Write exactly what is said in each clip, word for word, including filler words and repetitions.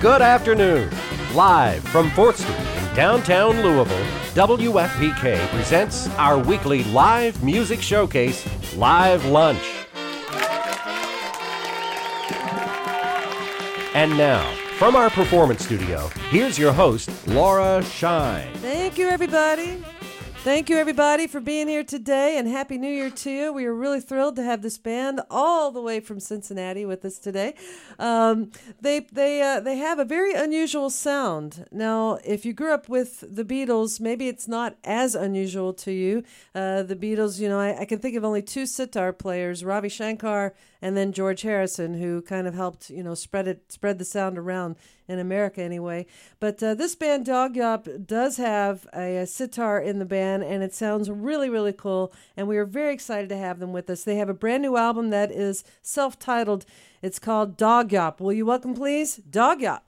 Good afternoon. Live from fourth street in downtown Louisville, W F P K presents our weekly live music showcase, Live Lunch. And now, from our performance studio, here's your host, Laura Shine. Thank you, everybody. Thank you, everybody, for being here today, and Happy New Year to you. We are really thrilled to have this band all the way from Cincinnati with us today. Um, they they uh, they have a very unusual sound. Now, if you grew up with the Beatles, maybe it's not as unusual to you. Uh, the Beatles, you know, I, I can think of only two sitar players, Ravi Shankar and then George Harrison, who kind of helped, you know, spread it, spread the sound around in America anyway. But uh, this band, Dawg Yawp, does have a, a sitar in the band, and it sounds really, really cool. And we are very excited to have them with us. They have a brand new album that is self-titled. It's called Dawg Yawp. Will you welcome, please, Dawg Yawp?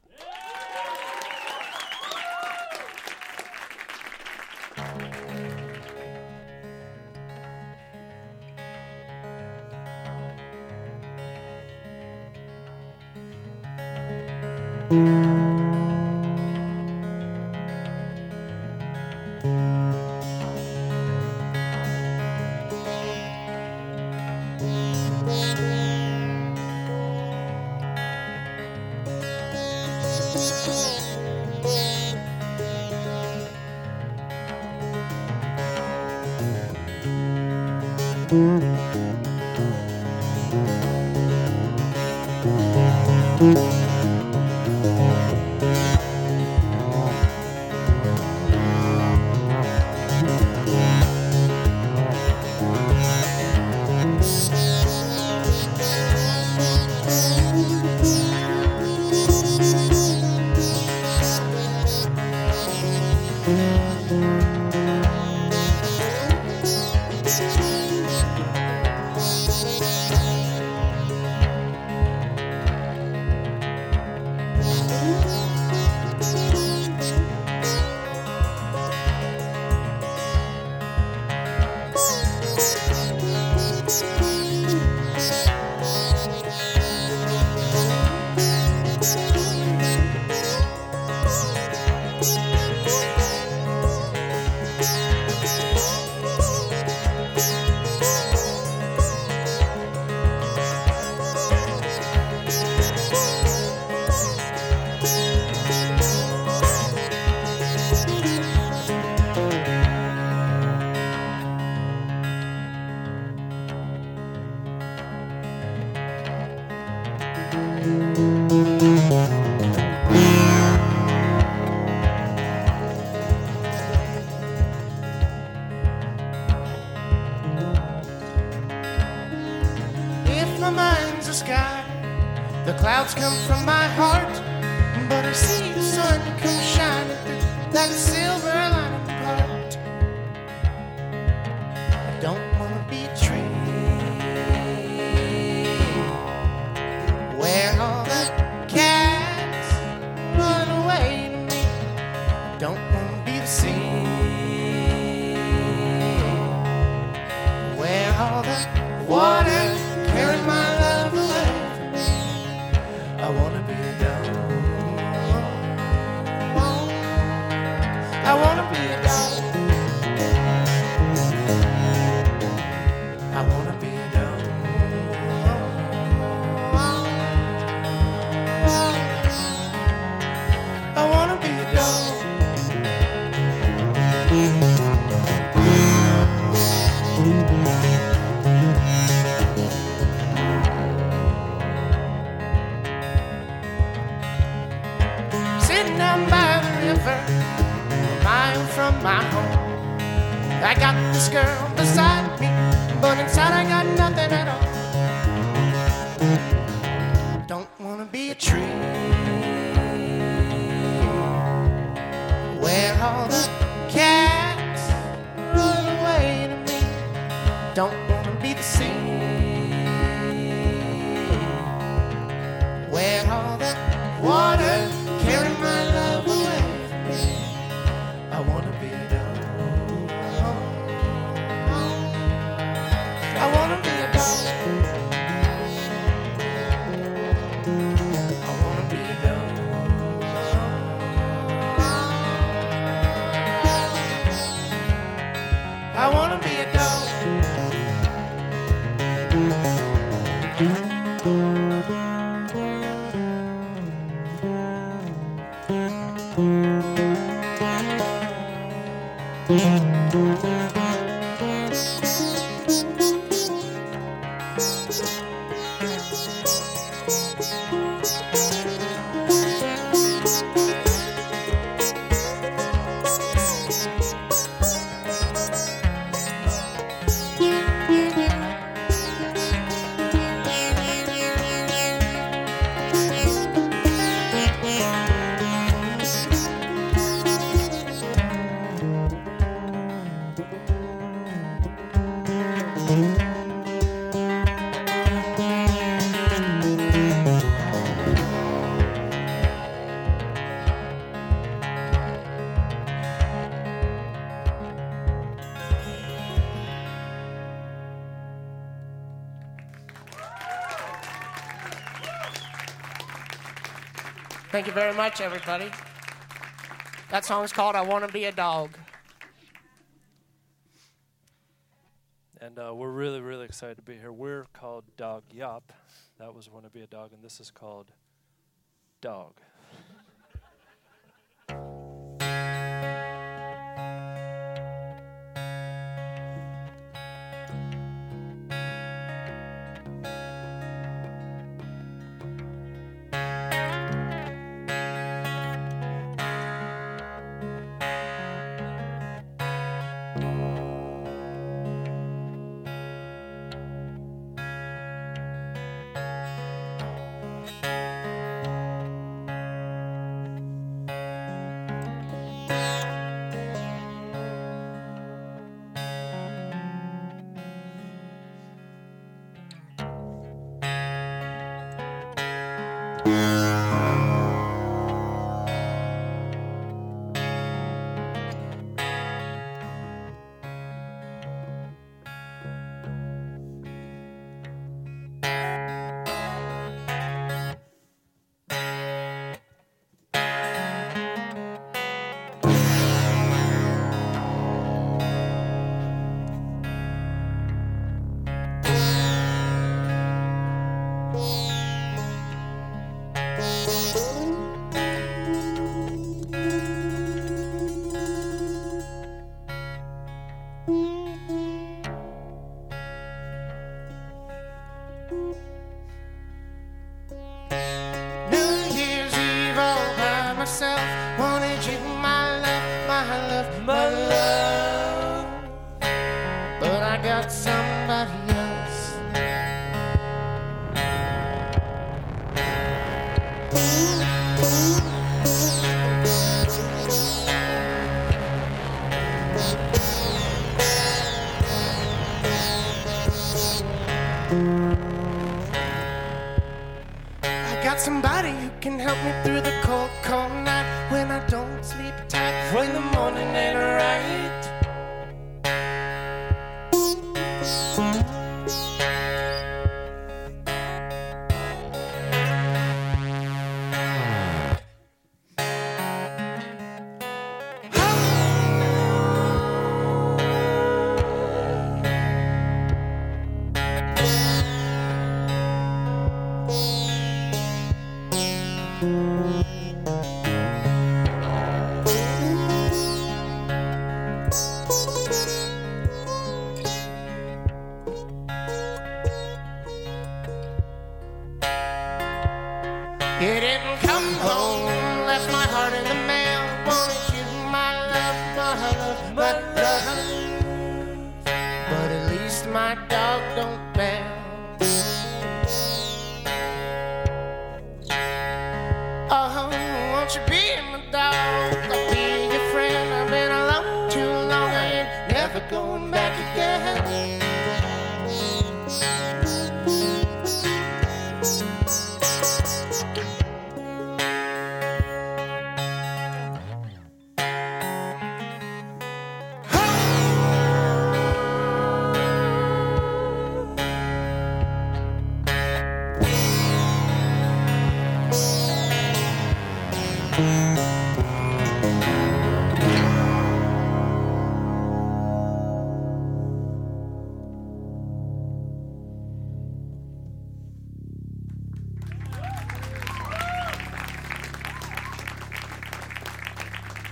I wanna be a dog. Thank you very much, everybody. That song's called I Wanna Be a Dog. And uh, we're really, really excited to be here. We're called Dawg Yawp. That was Wanna Be a Dog, and this is called Dog.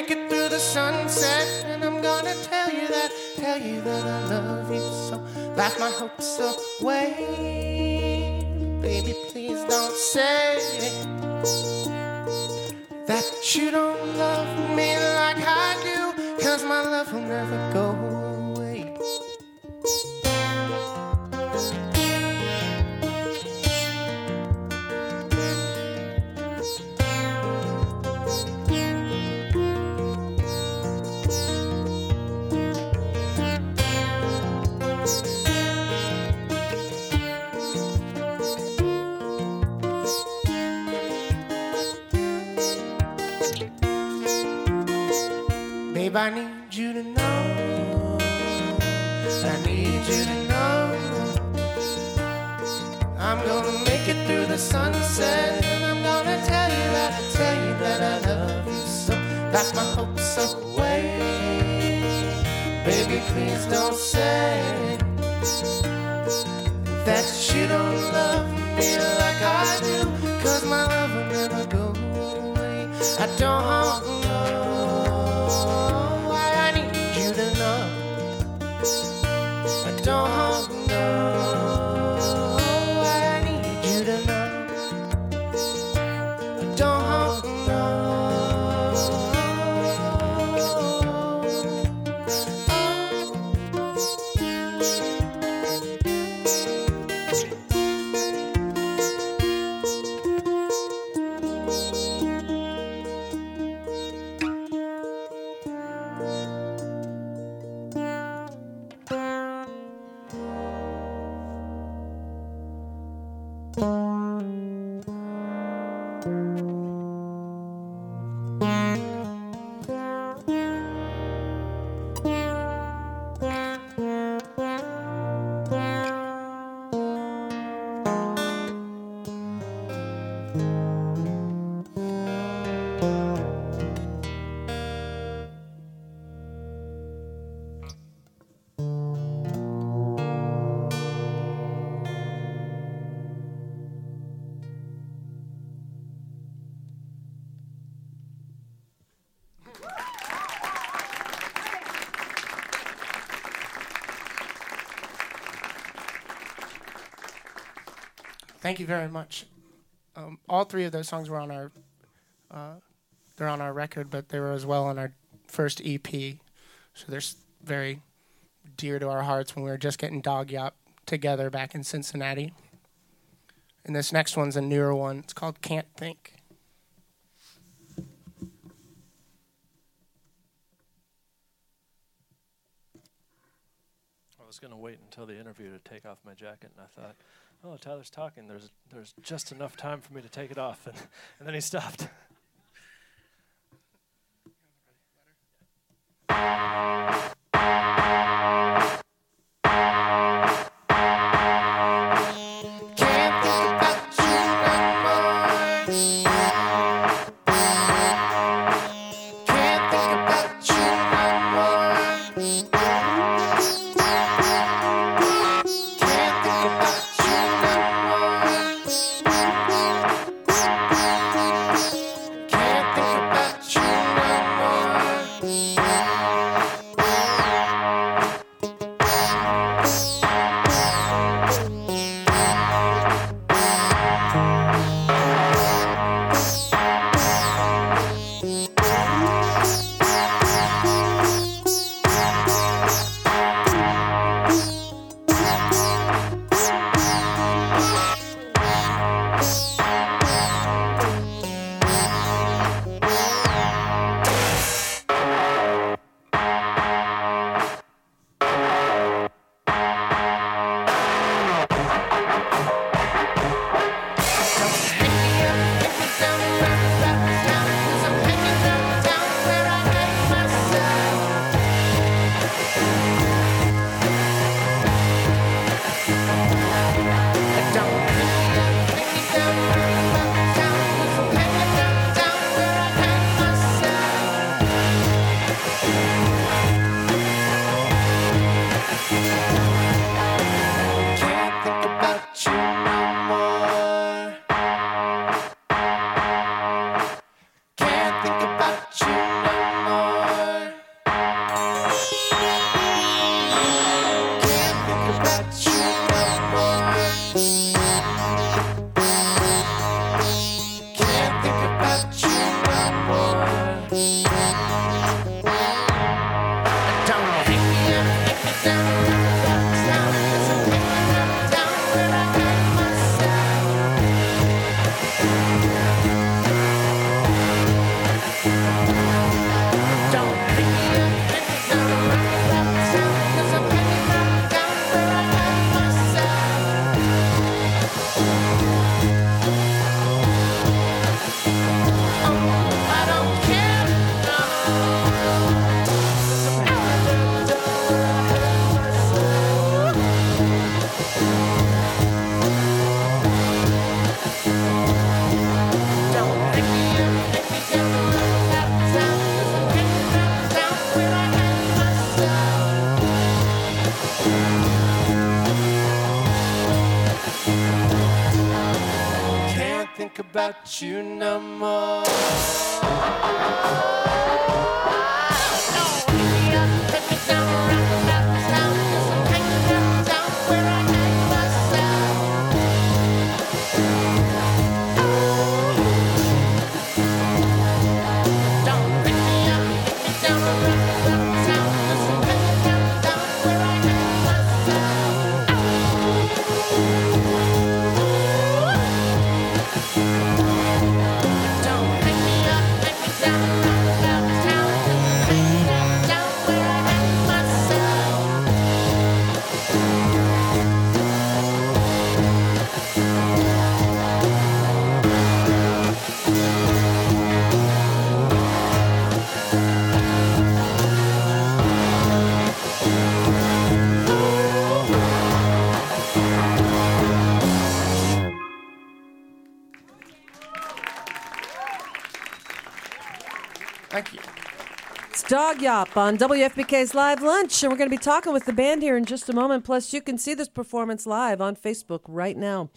make it through the sunset, and I'm gonna tell you that, tell you that I love you so. Laugh my hopes away, baby, please don't say that you don't love me like I do, 'cause my love will never go away. I need you to know, I need you to know, I'm gonna make it through the sunset, and I'm gonna tell you that, I tell you that I love you so. That's my hopes away, baby, please don't say that you don't love me like I do, 'cause my love will never go away. I don't know Thank you very much. Um, all three of those songs were on our, uh, they're on our record, but they were as well on our first E P. So they're very dear to our hearts when we were just getting Dawg Yawp together back in Cincinnati. And this next one's a newer one. It's called Can't Think. I was going to wait until the interview to take off my jacket, and I thought, oh, Tyler's talking. There's there's just enough time for me to take it off. And, and then he stopped. About you no more. Dawg Yawp on W F B K's Live Lunch, and we're going to be talking with the band here in just a moment. Plus, you can see this performance live on Facebook right now.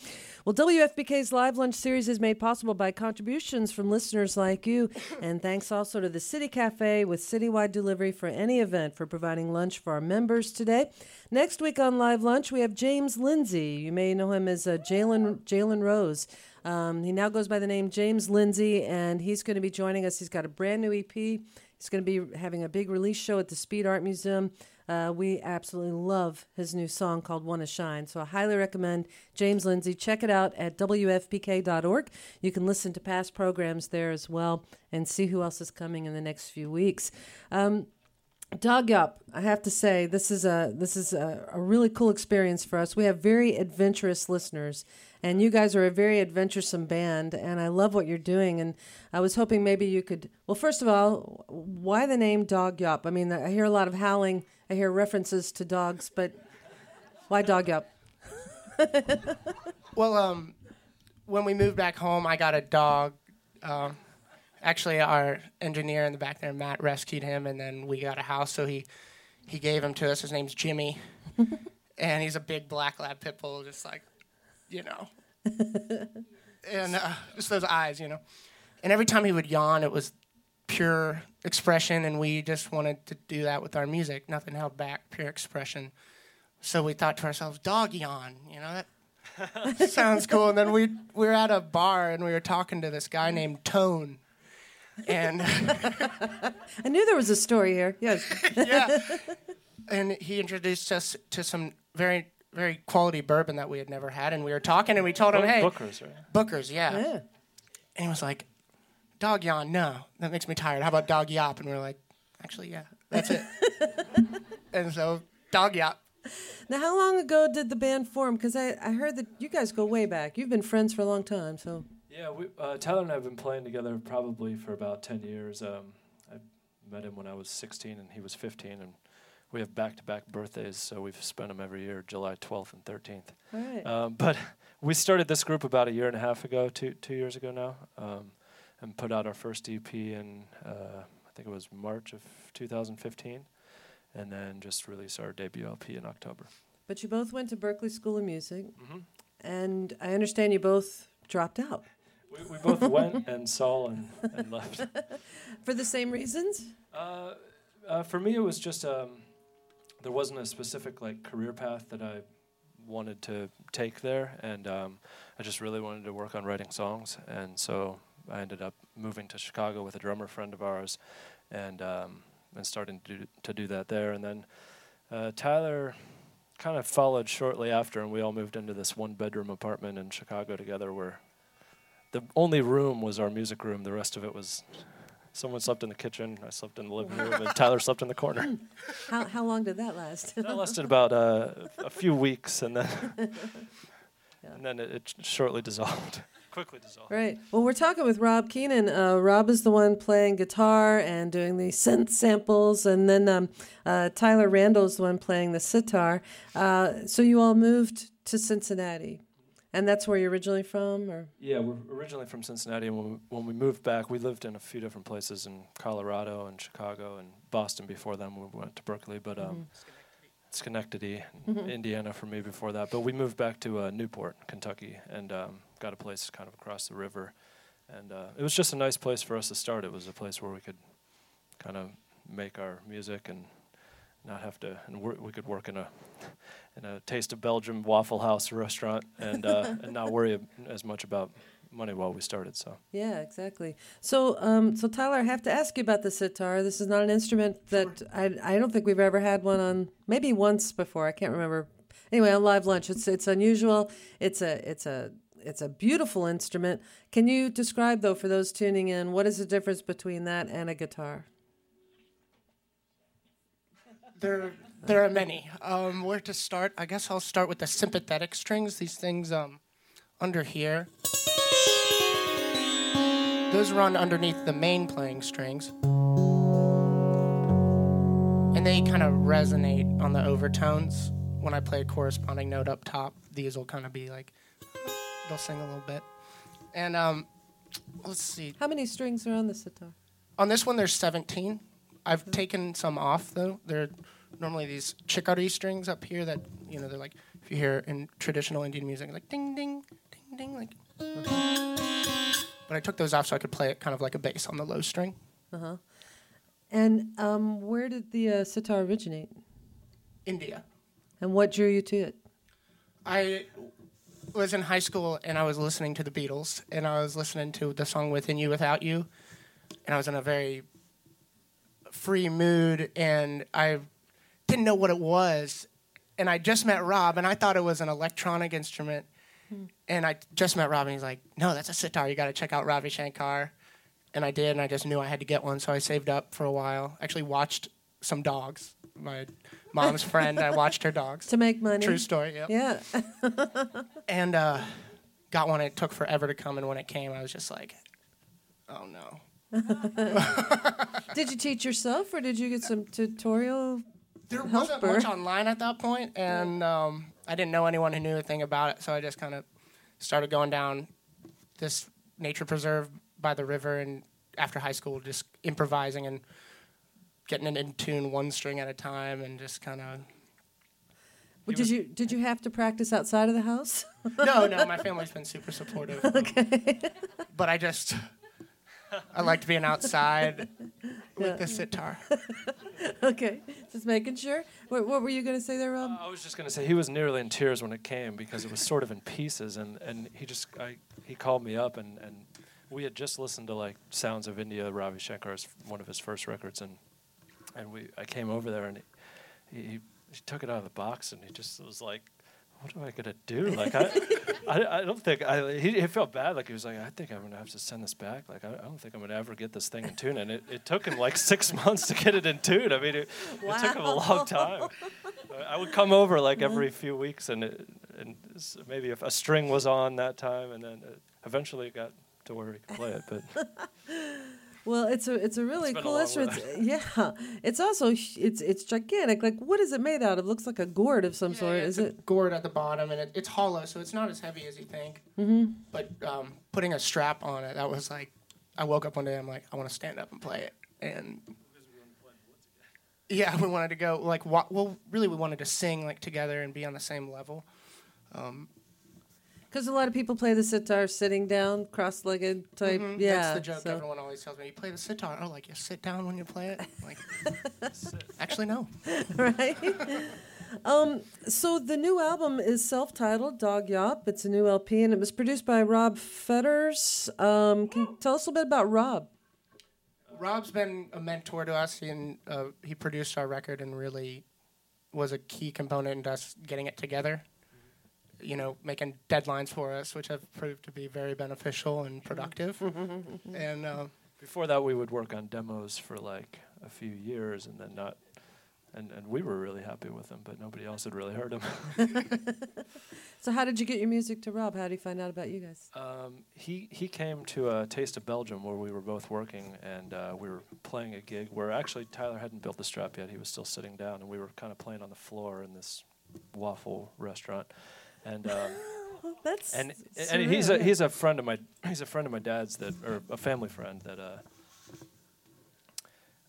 Well, W F B K's Live Lunch series is made possible by contributions from listeners like you, and thanks also to the City Cafe with citywide delivery for any event for providing lunch for our members today. Next week on Live Lunch, we have James Lindsay. You may know him as uh, Jalen Jalen Rose. Um, he now goes by the name James Lindsay, and he's going to be joining us. He's got a brand new E P. He's going to be having a big release show at the Speed Art Museum. Uh, we absolutely love his new song called Wanna Shine. So I highly recommend James Lindsay. Check it out at W F P K dot org. You can listen to past programs there as well and see who else is coming in the next few weeks. Um, Dawg Yawp, I have to say, this is a this is a, a really cool experience for us. We have very adventurous listeners. And you guys are a very adventuresome band, and I love what you're doing. And I was hoping maybe you could... Well, first of all, why the name Dawg Yawp? I mean, I hear a lot of howling. I hear references to dogs, but why Dawg Yawp? Well, um, when we moved back home, I got a dog. Um, actually, our engineer in the back there, Matt, rescued him, and then we got a house, so he, he gave him to us. His name's Jimmy, and he's a big black lab pit bull, just like... you know, and uh, just those eyes, you know. And every time he would yawn, it was pure expression, and we just wanted to do that with our music. Nothing held back, pure expression. So we thought to ourselves, dog yawn, you know, that sounds cool. And then we we were at a bar, and we were talking to this guy named Tone. And I knew there was a story here, yes. Yeah. And he introduced us to some very... very quality bourbon that we had never had, and we were talking, and we told him, hey... Booker's, right? Booker's, yeah. yeah. And he was like, Dawg yawn, no. That makes me tired. How about Dawg Yawp? And we were like, actually, yeah, that's it. And so, Dawg Yawp. Now, how long ago did the band form? Because I, I heard that you guys go way back. You've been friends for a long time, so... Yeah, we, uh, Tyler and I have been playing together probably for about ten years. Um, I met him when I was sixteen, and he was fifteen, and... We have back-to-back birthdays, so we've spent them every year, July twelfth and thirteenth. Right. Um, but we started this group about a year and a half ago, two two years ago now, um, and put out our first E P in, uh, I think it was March of two thousand fifteen, and then just released our debut L P in October. But you both went to Berklee School of Music, mm-hmm. and I understand you both dropped out. We, we both went and saw and, and left. For the same reasons? Uh, uh, for me, it was just... Um, There wasn't a specific like career path that I wanted to take there, and um, I just really wanted to work on writing songs, and so I ended up moving to Chicago with a drummer friend of ours, and um, and starting to do, to do that there. And then uh, Tyler kind of followed shortly after, and we all moved into this one-bedroom apartment in Chicago together, where the only room was our music room. The rest of it was someone slept in the kitchen, I slept in the living room, and Tyler slept in the corner. How how long did that last? That lasted about uh, a few weeks, and then yeah. and then it, it shortly dissolved. Quickly dissolved. Right. Well, we're talking with Rob Keenan. Uh, Rob is the one playing guitar and doing the synth samples, and then um, uh, Tyler Randall's the one playing the sitar. Uh, so you all moved to Cincinnati, and that's where you're originally from? Or? Yeah, we're originally from Cincinnati, and when we, when we moved back, we lived in a few different places, in Colorado and Chicago and Boston before then. We went to Berklee, but um, Schenectady, mm-hmm. Indiana for me before that. But we moved back to uh, Newport, Kentucky, and... Um, got a place kind of across the river, and uh, it was just a nice place for us to start. It was a place where we could kind of make our music and not have to, and wor- we could work in a in a Taste of Belgium Waffle House restaurant and uh, and not worry ab- as much about money while we started. So yeah, exactly. So um, so Tyler, I have to ask you about the sitar. This is not an instrument that sure. I I don't think we've ever had one on. Maybe once before, I can't remember. Anyway, on Live Lunch, it's it's unusual. It's a it's a It's a beautiful instrument. Can you describe, though, for those tuning in, what is the difference between that and a guitar? There, there are many. Um, where to start? I guess I'll start with the sympathetic strings. These things um, under here. Those run underneath the main playing strings. And they kind of resonate on the overtones. When I play a corresponding note up top, these will kind of be like... I'll sing a little bit. And um, let's see. How many strings are on the sitar? On this one, there's seventeen. I've okay. taken some off, though. There are normally these chikari strings up here that, you know, they're like, if you hear in traditional Indian music, like ding, ding, ding, ding, like. But I took those off so I could play it kind of like a bass on the low string. Uh-huh. And um, where did the uh, sitar originate? India. And what drew you to it? I... I was in high school, and I was listening to the Beatles, and I was listening to the song Within You, Without You, and I was in a very free mood, and I didn't know what it was, and I just met Rob, and I thought it was an electronic instrument, mm. and I just met Rob, and he's like, no, that's a sitar, you got to check out Ravi Shankar, and I did, and I just knew I had to get one, so I saved up for a while, actually watched some dogs. My mom's friend, I watched her dogs. To make money. True story, yep. Yeah. and uh, got one. It took forever to come, and when it came, I was just like, oh, no. Did you teach yourself, or did you get some tutorial There help wasn't or? much online at that point, and um, I didn't know anyone who knew a thing about it, so I just kind of started going down this nature preserve by the river, and after high school, just improvising and getting it in tune one string at a time and just kind of... Well, did you did you have to practice outside of the house? No, no, my family's been super supportive. Okay. Um, but I just... I liked being outside yeah. with the sitar. Okay, just making sure. What, what were you going to say there, Rob? Uh, I was just going to say he was nearly in tears when it came because it was sort of in pieces, and, and he just... I, he called me up, and, and we had just listened to, like, Sounds of India, Ravi Shankar's one of his first records, and And we, I came over there, and he, he, he took it out of the box, and he just was like, "What am I gonna do?" Like, I, I, I don't think I. He, he felt bad, like he was like, "I think I'm gonna have to send this back. Like, I, I don't think I'm gonna ever get this thing in tune." And it, it took him like six months to get it in tune. I mean, it, wow. it took him a long time. I would come over like every few weeks, and it, and maybe if a string was on that time, and then it eventually it got to where he could play it, but. Well, it's a it's a really it's cool instrument. Yeah, it's also it's it's gigantic. Like, what is it made out of? It looks like a gourd of some yeah, sort. Yeah, is it's it a gourd at the bottom, and it, it's hollow, so it's not as heavy as you think. Mm-hmm. But um, putting a strap on it, that was like, I woke up one day. I'm like, I want to stand up and play it. And because we wanted to play in the woods again. Yeah, we wanted to go like wa- well, really, we wanted to sing like together and be on the same level. Um, Because a lot of people play the sitar sitting down, cross-legged type. Mm-hmm. Yeah, that's the joke so. Everyone always tells me. You play the sitar, oh, like you sit down when you play it. Like, actually, no. Right. Um, so the new album is self-titled, Dawg Yawp. It's a new L P, and it was produced by Rob Fetters. Um, can you tell us a little bit about Rob? Rob's been a mentor to us. He, uh, he produced our record and really was a key component in us getting it together, you know, making deadlines for us, which have proved to be very beneficial and productive. And uh, before that, we would work on demos for like a few years and then not... And and we were really happy with him, but nobody else had really heard him. So how did you get your music to Rob? How did he find out about you guys? Um, he he came to a Taste of Belgium where we were both working, and uh, we were playing a gig where actually Tyler hadn't built the strap yet. He was still sitting down, and we were kind of playing on the floor in this waffle restaurant. And um, that's and and, and he's a he's a friend of my he's a friend of my dad's that or a family friend that. Uh,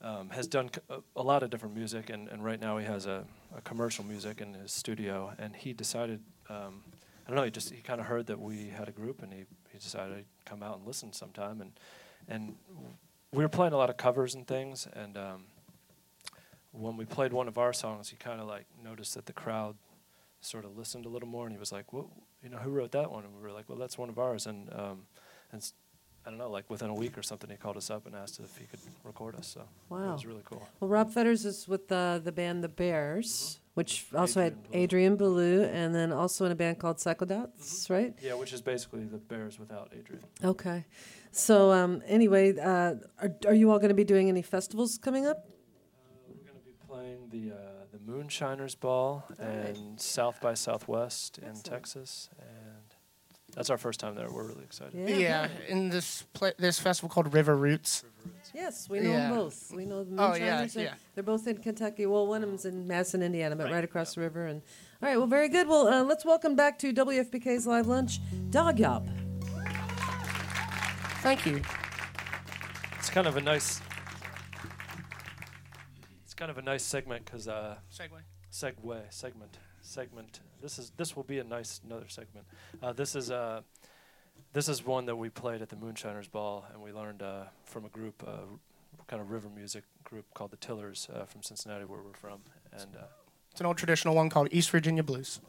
Um, has done c- a lot of different music, and, and right now he has a, a commercial music in his studio. And he decided, um, I don't know, he just he kind of heard that we had a group, and he, he decided he'd come out and listen sometime. And and we were playing a lot of covers and things. And um, when we played one of our songs, he kind of like noticed that the crowd sort of listened a little more, and he was like, "Well, you know, who wrote that one?" And we were like, "Well, that's one of ours." And um, and. St- I don't know, like within a week or something, he called us up and asked if he could record us. So wow. It was really cool. Well, Rob Fetters is with uh, the band The Bears, mm-hmm. which with also Adrian had Belew. Adrian Belew, and then also in a band called Psychodots, mm-hmm. right? Yeah, which is basically The Bears without Adrian. Okay. So um, anyway, uh, are, are you all going to be doing any festivals coming up? Uh, we're going to be playing the uh, the Moonshiners Ball all and right. South by Southwest Excellent. in Texas. And that's our first time there. We're really excited. Yeah, yeah. in this pla- this festival called River Roots. River Roots. Yes, we know yeah. them both. We know the oh, yeah, yeah. They're both in Kentucky. Well, one of them's in Madison, Indiana, but right, right across yeah. the river. And all right, well, very good. Well, uh, let's welcome back to W F P K's Live Lunch, Dawg Yawp. Thank you. It's kind of a nice. It's kind of a nice segment because. Uh, Segway. Segway segment segment. This is this will be a nice another segment. Uh, this is uh, this is one that we played at the Moonshiners Ball, and we learned uh, from a group, uh, r- kind of river music group called The Tillers uh, from Cincinnati, where we're from. And uh, it's an old traditional one called East Virginia Blues.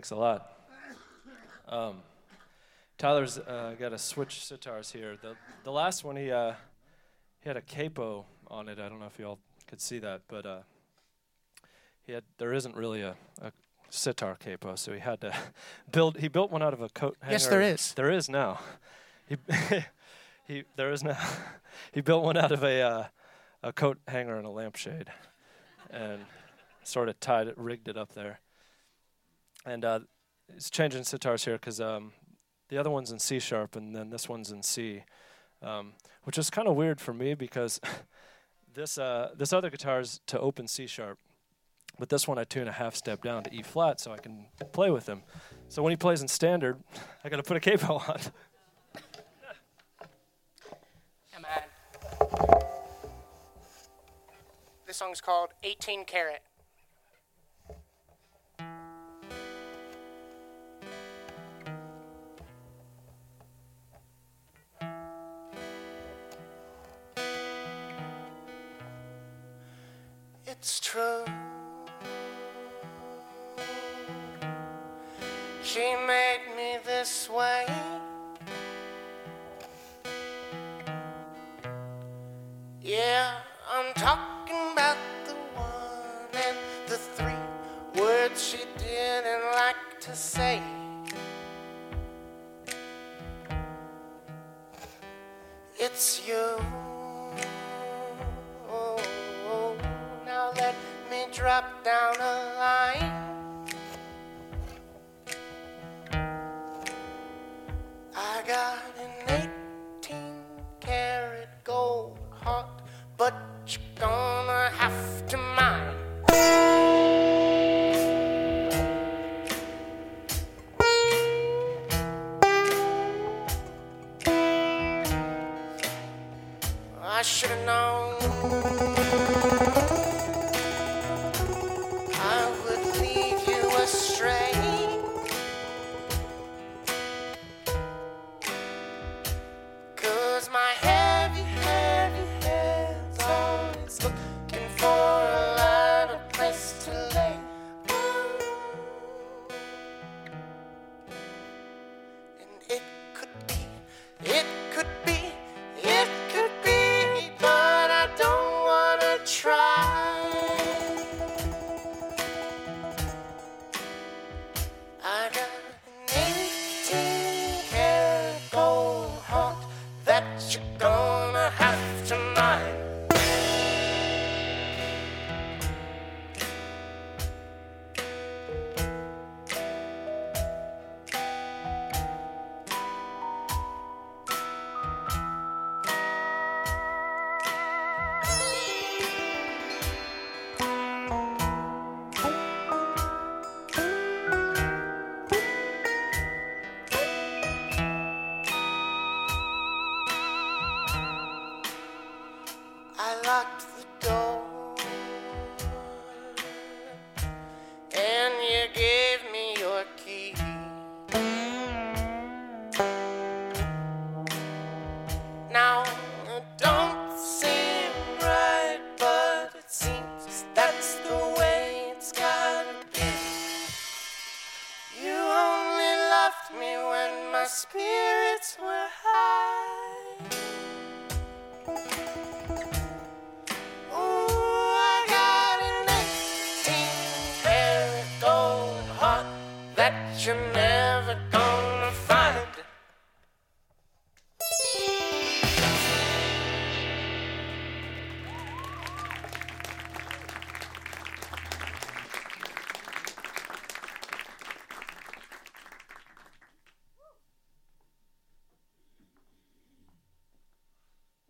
Thanks a lot. Um, Tyler's uh, got a switch sitars here. The the last one, he uh, he had a capo on it. I don't know if you all could see that, but uh, he had. There isn't really a, a sitar capo, so he had to build. He built one out of a coat hanger. Yes, there is. There is now. He he there is now. He built one out of a uh, a coat hanger and a lampshade, and sort of tied it, rigged it up there. And uh, it's changing sitars here because um, the other one's in C sharp and then this one's in C, um, which is kind of weird for me because this uh, this other guitar's to open C sharp, but this one I tune a half step down to E flat so I can play with him. So when he plays in standard, I got to put a capo on. Come on. This song's called eighteen karat. It's true. She made me this way. Yeah, I'm talking about the one and the three words she didn't like to say. It's you. Drop down a line. I got an eighteen karat gold heart, but you're gonna have to mine. I should've known.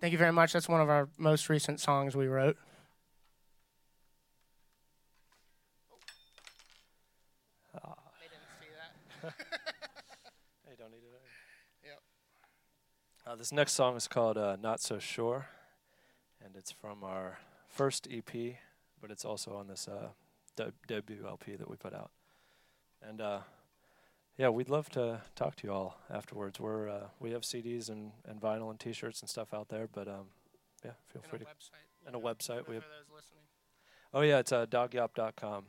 Thank you very much. That's one of our most recent songs we wrote. Oh. They didn't see that. They don't need it either. Yep. Uh, this next song is called uh, Not So Sure, and it's from our first E P, but it's also on this uh, de- W L P that we put out. And uh, yeah, we'd love to talk to you all afterwards. We're uh, we have C Ds and, and vinyl and T-shirts and stuff out there, but um, yeah, feel and free a to. Website. And a website. We have. Those listening. Oh yeah, it's uh, dawg yawp dot com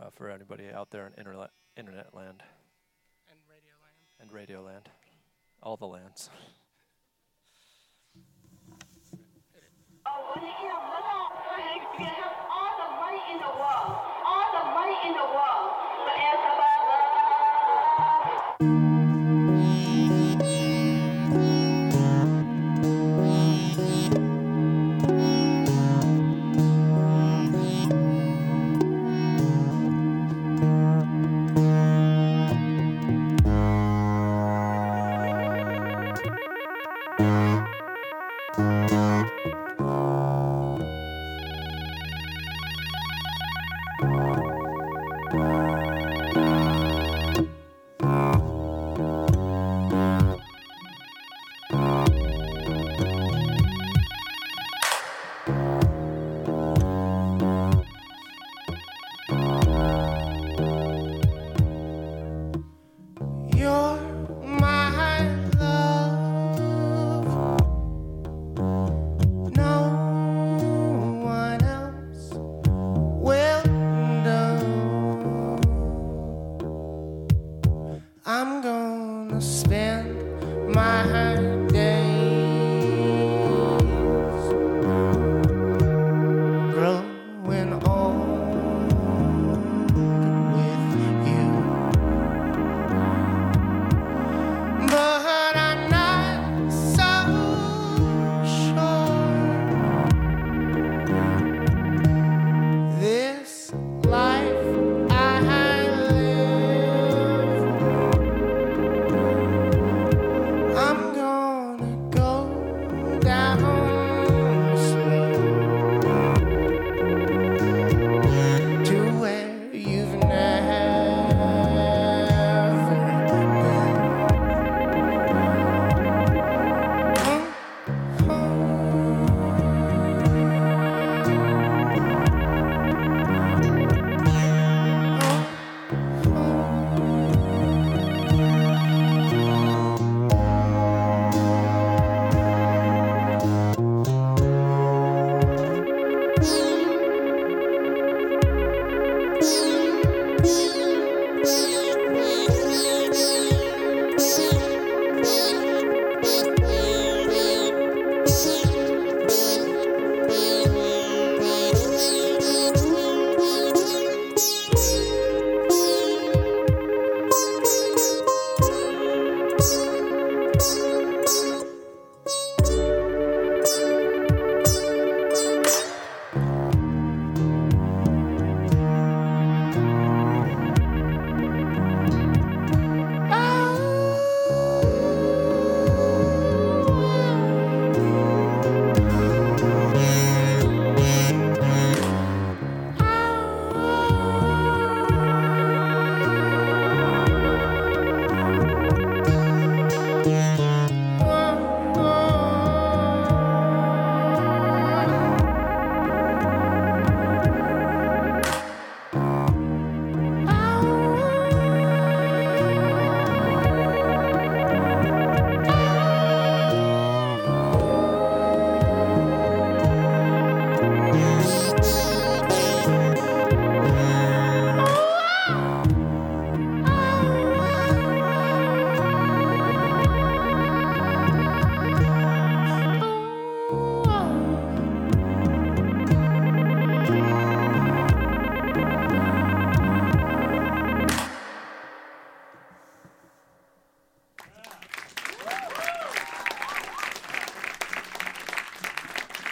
uh, for anybody out there in internet Internet land. And radio land. And radio land. All the lands. Oh, when you get a little money, you're gonna have all the money in the world. All the money in the world. But as about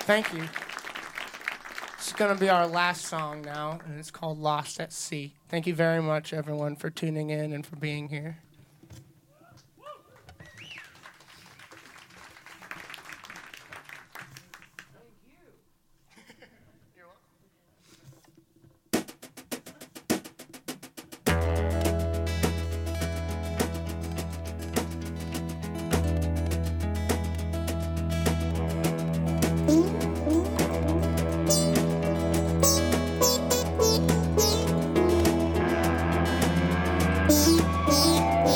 Thank you. It's going to be our last song now, and it's called Lost at Sea. Thank you very much, everyone, for tuning in and for being here. Thank you.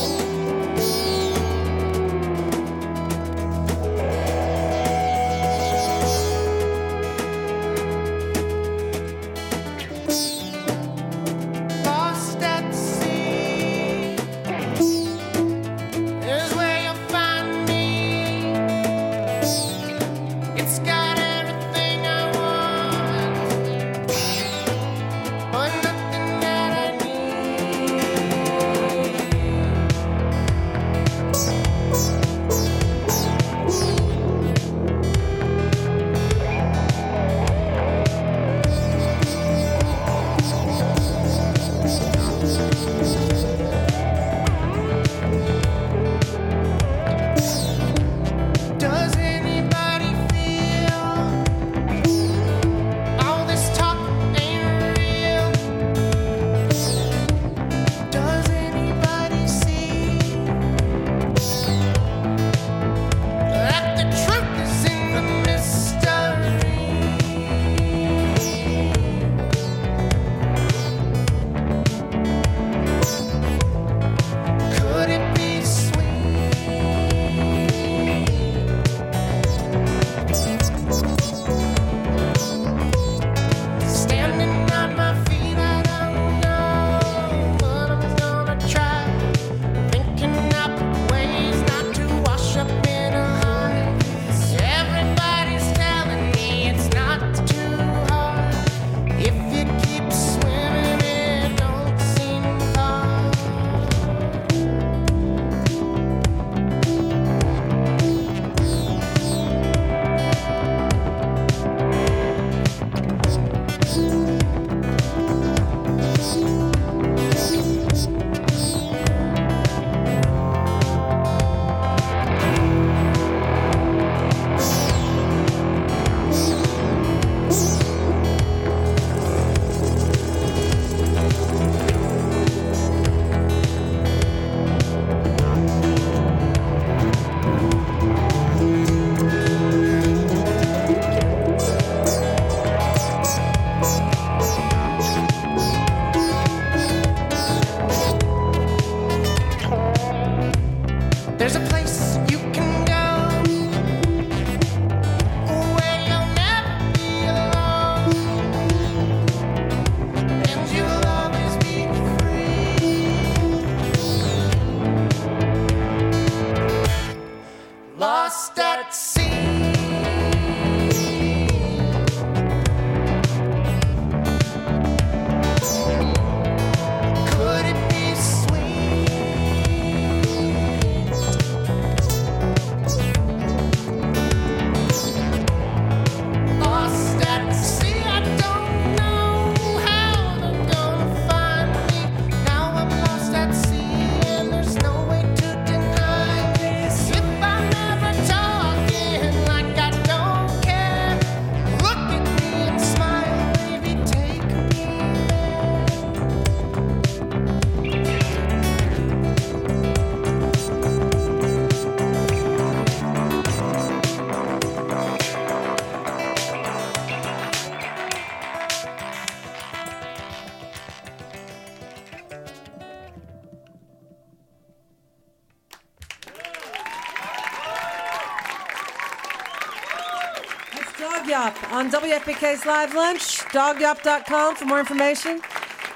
Dawg Yawp on W F P K's Live Lunch, dawg yawp dot com for more information.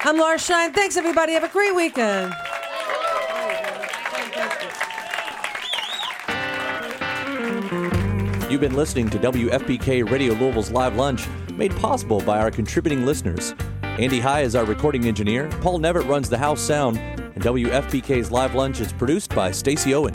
I'm Laura Shine. Thanks, everybody. Have a great weekend. You've been listening to W F P K Radio Louisville's Live Lunch, made possible by our contributing listeners. Andy High is our recording engineer, Paul Nevitt runs the house sound, and W F P K's Live Lunch is produced by Stacy Owen.